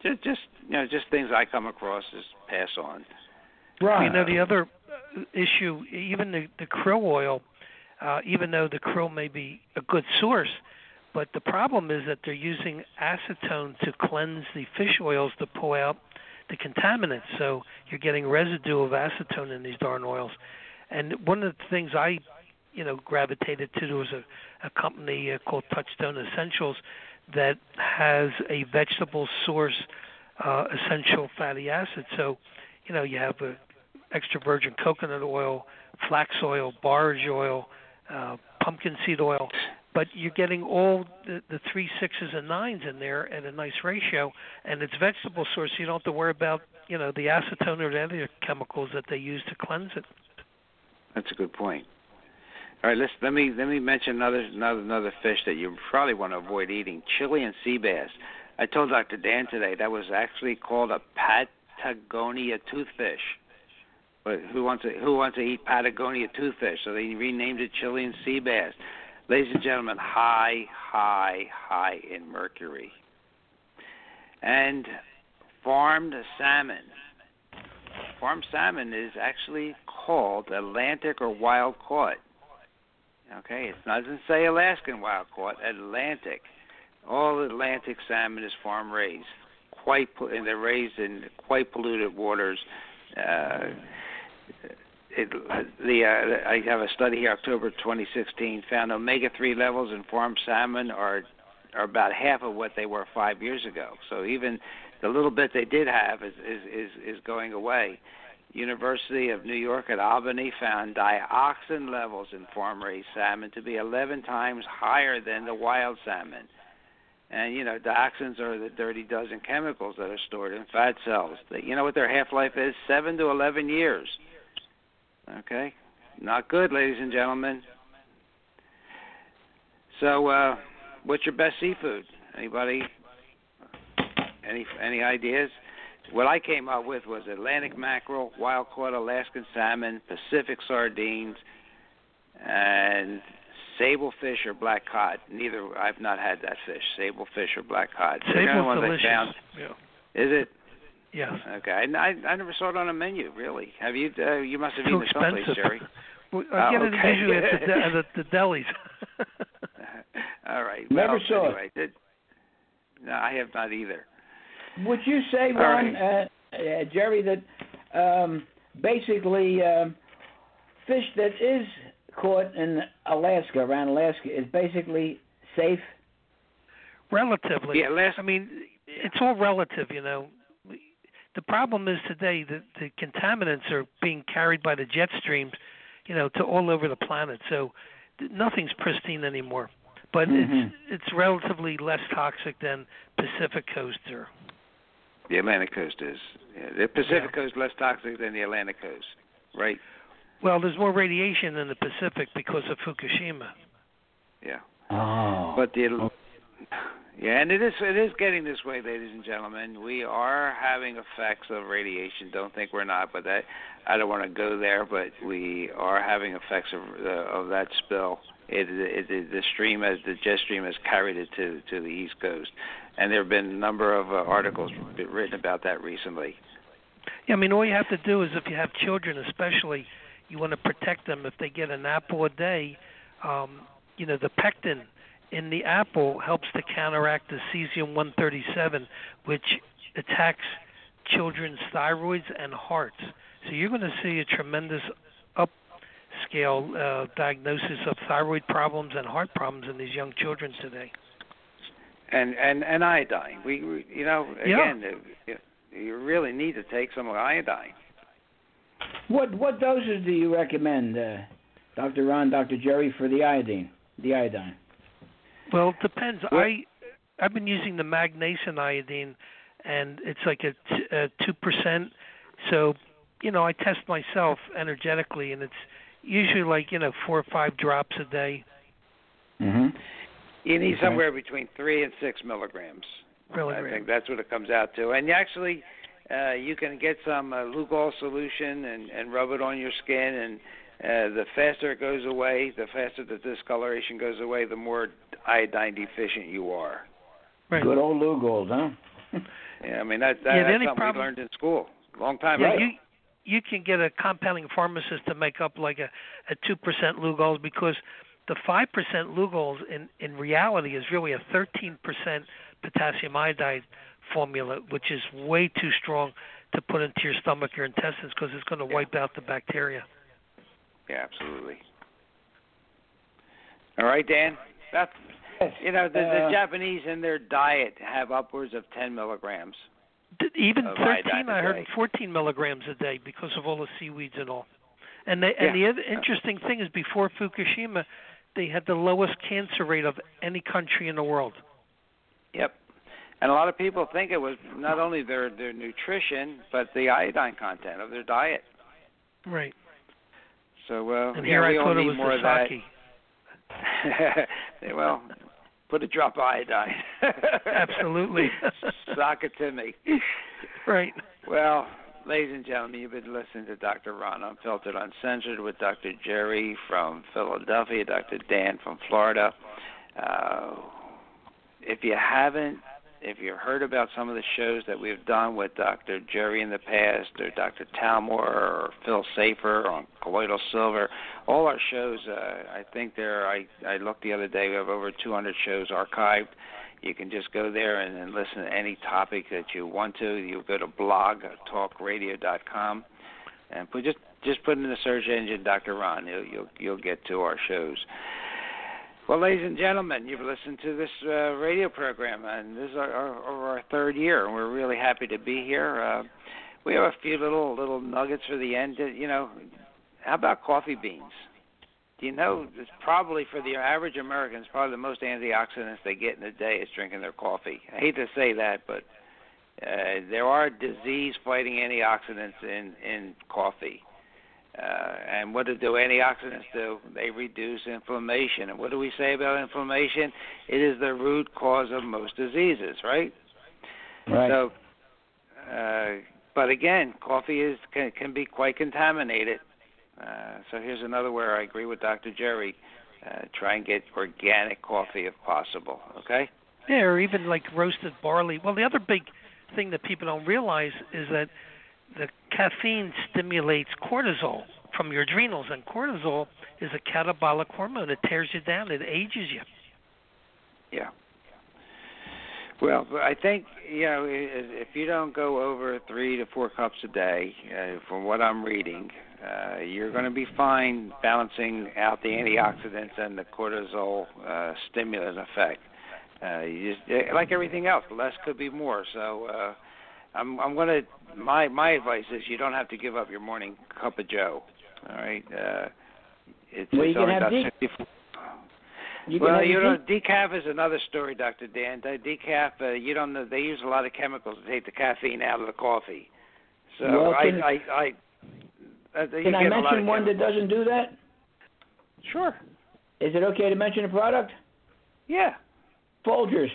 just things I come across, just pass on. Right. The other issue, even the krill oil, even though the krill may be a good source, but the problem is that they're using acetone to cleanse the fish oils to pull out the contaminants. So you're getting residue of acetone in these darn oils. And one of the things I, gravitated to was a company called Touchstone Essentials that has a vegetable source essential fatty acid. So, you have extra virgin coconut oil, flax oil, barge oil, pumpkin seed oil, but you're getting all the 3, 6s, and 9s in there at a nice ratio, and it's vegetable source, so you don't have to worry about the acetone or the other chemicals that they use to cleanse it. That's a good point. All right, let me mention another fish that you probably want to avoid eating: Chilean sea bass. I told Dr. Dan today that was actually called a Patagonia toothfish. But who wants to eat Patagonia toothfish? So they renamed it Chilean sea bass. Ladies and gentlemen, high in mercury. And farmed salmon. Farmed salmon is actually called Atlantic or wild caught. Okay, it doesn't say Alaskan wild caught, Atlantic. All Atlantic salmon is farm raised. And they're raised in quite polluted waters. I have a study here, October 2016, found omega-3 levels in farmed salmon are are about half of what they were 5 years ago. So even the little bit they did have is going away. University of New York at Albany found dioxin levels in farm-raised salmon to be 11 times higher than the wild salmon. And, you know, dioxins are the dirty dozen chemicals that are stored in fat cells. You know what their half-life is? 7 to 11 years. Okay? Not good, ladies and gentlemen. So, what's your best seafood? Anybody? Any ideas? What I came up with was Atlantic mackerel, wild-caught Alaskan salmon, Pacific sardines, and sablefish or black cod. Neither, I've not had that fish, sablefish or black cod. Sable's kind of delicious. Yeah. Is it? Yes. Okay. I never saw it on a menu, really. Have you? You must have eaten it someplace, Jerry. I get it usually at the delis. All right. Never saw it. No, I have not either. Would you say, Ron, Jerry, that basically fish that is caught in Alaska, around Alaska, is basically safe? Relatively. Yeah, I mean, it's all relative, you know. The problem is today that the contaminants are being carried by the jet streams, you know, to all over the planet. So nothing's pristine anymore. But it's relatively less toxic than Pacific Coast or the Atlantic Coast is. Yeah, the Pacific Coast less toxic than the Atlantic Coast, right? Well, there's more radiation in the Pacific because of Fukushima. Yeah. Oh. But and it is getting this way, ladies and gentlemen. We are having effects of radiation. Don't think we're not, but I don't want to go there. But we are having effects of that spill. The jet stream has carried it to the East Coast, and there have been a number of articles written about that recently. Yeah, I mean, all you have to do is if you have children, especially, you want to protect them. If they get an apple a day, you know, the pectin in the apple helps to counteract the cesium-137, which attacks children's thyroids and hearts. So you're going to see a tremendous scale diagnosis of thyroid problems and heart problems in these young children today, and iodine. We you know, again, you really need to take some iodine. What doses do you recommend, Dr. Ron, Dr. Jerry, for the iodine? Well, it depends. I've been using the Magnesium iodine, and it's like a 2%. So, you know, I test myself energetically, and it's usually, like, you know, 4 or 5 drops a day. Mm-hmm. You need somewhere between 3 and 6 milligrams. I think that's what it comes out to. And actually, you can get some Lugol solution and rub it on your skin, and the faster it goes away, the faster the discoloration goes away, the more iodine deficient you are. Right. Good old Lugols, huh? Yeah, I mean, that's something we learned in school a long time ago. You can get a compounding pharmacist to make up like a 2% Lugol, because the 5% Lugol in reality is really a 13% potassium iodide formula, which is way too strong to put into your stomach or intestines because it's going to wipe out the bacteria. Yeah, absolutely. All right, Dan. That's, you know, the Japanese in their diet have upwards of 10 milligrams. Even 13, I heard 14 milligrams a day because of all the seaweeds and all. And the other interesting thing is before Fukushima, they had the lowest cancer rate of any country in the world. Yep. And a lot of people think it was not only their nutrition, but the iodine content of their diet. Right. So, and here I thought it was more the sake. Well, put a drop of iodine. Absolutely. Sock it to me. Right. Well, ladies and gentlemen, you've been listening to Dr. Ron Unfiltered, Uncensored with Dr. Jerry from Philadelphia, Dr. Dan from Florida. If you've heard about some of the shows that we've done with Dr. Jerry in the past, or Dr. Talmore, or Phil Safer on colloidal silver, all our shows, I think I looked the other day, we have over 200 shows archived. You can just go there and listen to any topic that you want to. You'll go to blogtalkradio.com and just put in the search engine Dr. Ron. You'll get to our shows. Well, ladies and gentlemen, you've listened to this radio program, and this is our third year, and we're really happy to be here. We have a few little nuggets for the end. You know, how about coffee beans? Do you know, it's probably for the average American, it's probably the most antioxidants they get in a day is drinking their coffee. I hate to say that, but there are disease-fighting antioxidants in coffee. And what do antioxidants do? They reduce inflammation. And what do we say about inflammation? It is the root cause of most diseases, right? Right. So, but again, coffee can be quite contaminated. So here's another where I agree with Dr. Jerry. Try and get organic coffee if possible, okay? Yeah, or even like roasted barley. Well, the other big thing that people don't realize is that the caffeine stimulates cortisol from your adrenals, and cortisol is a catabolic hormone. It tears you down. It ages you. Yeah. Well, I think, you know, if you don't go over 3 to 4 cups a day, from what I'm reading, you're going to be fine balancing out the antioxidants and the cortisol stimulant effect. You just, like everything else, less could be more. So I'm going to, my advice is you don't have to give up your morning cup of joe. All right? It's only about 64. Well, you know, decaf is another story, Dr. Dan. Decaf, you don't know, they use a lot of chemicals to take the caffeine out of the coffee. So well, can I mention one that doesn't do that? Sure. Is it okay to mention a product? Yeah. Folgers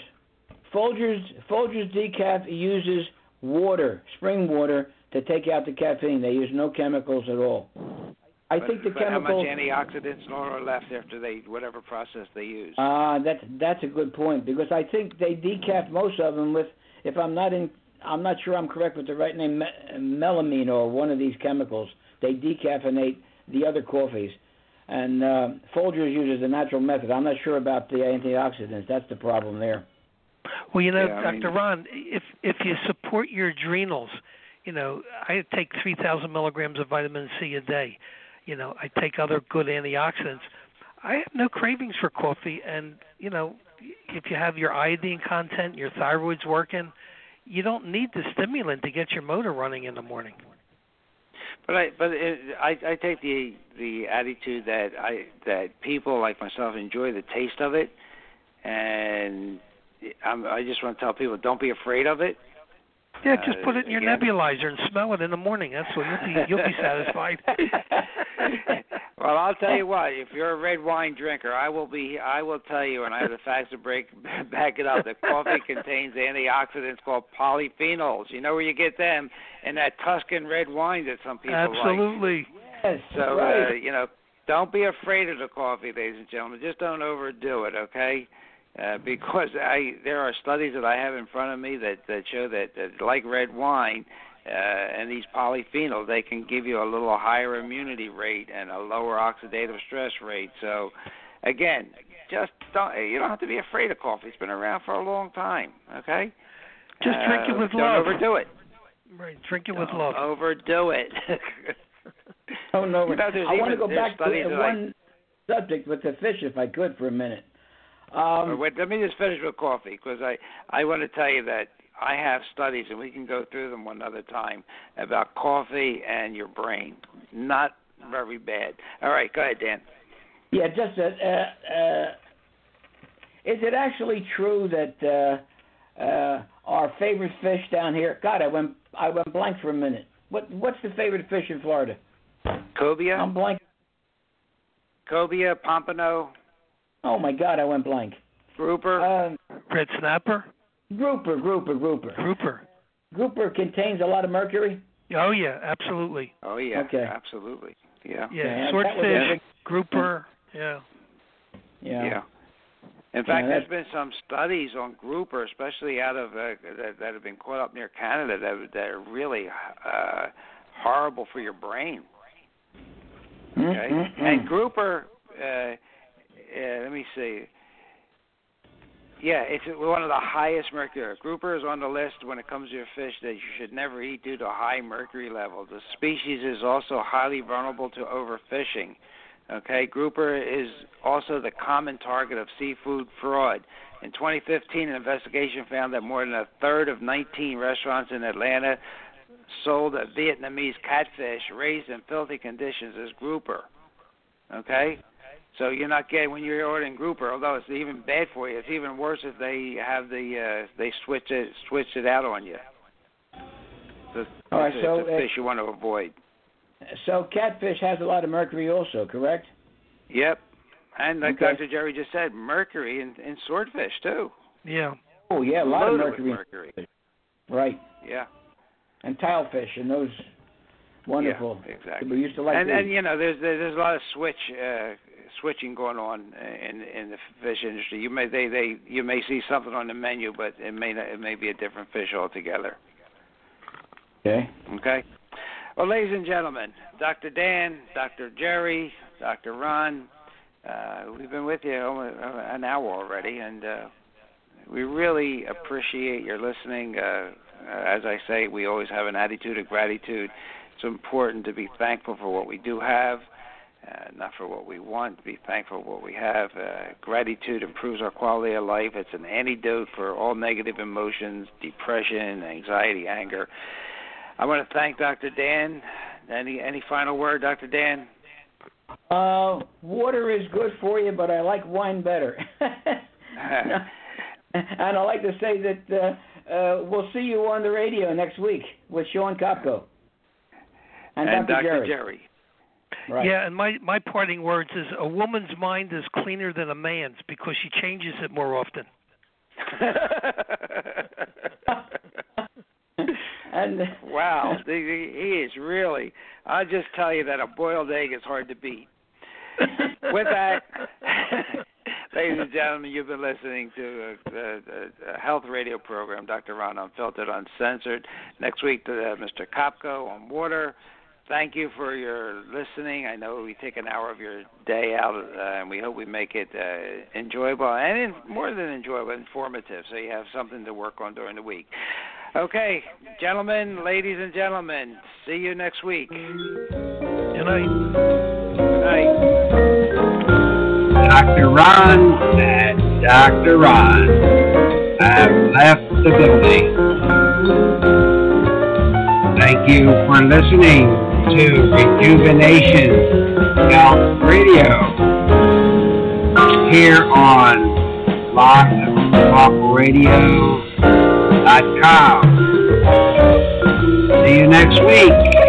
decaf uses water, spring water, to take out the caffeine. They use no chemicals at all. But how much antioxidants are left after whatever process they use? That's a good point, because I think they decaf most of them with, I'm not sure I'm correct with the right name, melamine or one of these chemicals. They decaffeinate the other coffees, and Folgers uses the natural method. I'm not sure about the antioxidants. That's the problem there. Well, you know, yeah, Dr. Ron, if you support your adrenals, you know, I take 3,000 milligrams of vitamin C a day. You know, I take other good antioxidants. I have no cravings for coffee, and, you know, if you have your iodine content, your thyroid's working, you don't need the stimulant to get your motor running in the morning. But I take the attitude that people like myself enjoy the taste of it, and I just want to tell people, don't be afraid of it. Yeah, just put it in your nebulizer and smell it in the morning. That's what you'll be satisfied. Well, I'll tell you what. If you're a red wine drinker, I will tell you, and I have the facts to back it up. That coffee contains antioxidants called polyphenols. You know where you get them? In that Tuscan red wine that some people like. Absolutely. Yes. So right. You know, don't be afraid of the coffee, ladies and gentlemen. Just don't overdo it, okay? Because there are studies that I have in front of me that show that like red wine and these polyphenols, they can give you a little higher immunity rate and a lower oxidative stress rate. So, again, you don't have to be afraid of coffee. It's been around for a long time, okay? Just drink it with love. Don't overdo it. Right, drink it with love. Don't overdo it. Don't overdo it. I want to go back to one subject with the fish, if I could, for a minute. Wait, let me just finish with coffee, because I want to tell you that I have studies, and we can go through them one other time, about coffee and your brain. Not very bad. All right, go ahead, Dan. Yeah, just that. Is it actually true that our favorite fish down here? God, I went blank for a minute. What's the favorite fish in Florida? Cobia. I'm blank. Cobia, pompano. Oh, my God, I went blank. Grouper? Red snapper? Grouper. Grouper contains a lot of mercury? Oh, yeah, absolutely. Oh, yeah, okay. Absolutely. Yeah. Swordfish, grouper, Yeah. In fact, there's been some studies on grouper, especially out of that have been caught up near Canada, that are really horrible for your brain. Okay? Mm-hmm. And grouper... let me see. Yeah, it's one of the highest mercury. Grouper is on the list when it comes to a fish that you should never eat due to high mercury levels. The species is also highly vulnerable to overfishing. Okay, grouper is also the common target of seafood fraud. In 2015, an investigation found that more than a third of 19 restaurants in Atlanta sold Vietnamese catfish raised in filthy conditions as grouper. Okay? So you're not getting, when you're ordering grouper, although it's even bad for you, it's even worse if they have the, they switch it out on you. All right, so it's a fish you want to avoid. So catfish has a lot of mercury also, correct? Yep. And like Dr. Jerry just said, mercury in swordfish too. Yeah. Oh, yeah, a lot of mercury. Right. Yeah. And tilefish and those wonderful. Yeah, exactly. We used to like and you know, there's a lot of switching going on in the fish industry. You may you may see something on the menu, but it may be a different fish altogether. Okay. Okay. Well, ladies and gentlemen, Dr. Dan, Dr. Jerry, Dr. Ron, we've been with you over an hour already, and we really appreciate your listening. As I say, we always have an attitude of gratitude. It's important to be thankful for what we do have, not for what we want. Be thankful for what we have. Gratitude improves our quality of life. It's an antidote for all negative emotions, depression, anxiety, anger. I want to thank Dr. Dan. Any final word, Dr. Dan? Water is good for you, but I like wine better. And I like to say that we'll see you on the radio next week with Sean Kopko and Dr. Jerry. Right. Yeah, and my parting words is a woman's mind is cleaner than a man's because she changes it more often. And wow, he is really, I'll just tell you that a boiled egg is hard to beat. With that, ladies and gentlemen, you've been listening to a health radio program, Dr. Ron Unfiltered, Uncensored. Next week, Mr. Kopko on water. Thank you for your listening. I know we take an hour of your day out, and we hope we make it enjoyable and more than enjoyable, informative, so you have something to work on during the week. Okay, gentlemen, ladies and gentlemen, see you next week. Good night. Good night. Dr. Ron and Dr. Ron have left the building. Thank you for listening to Rejuvenation Health Radio here on blogtalkradio.com. See you next week.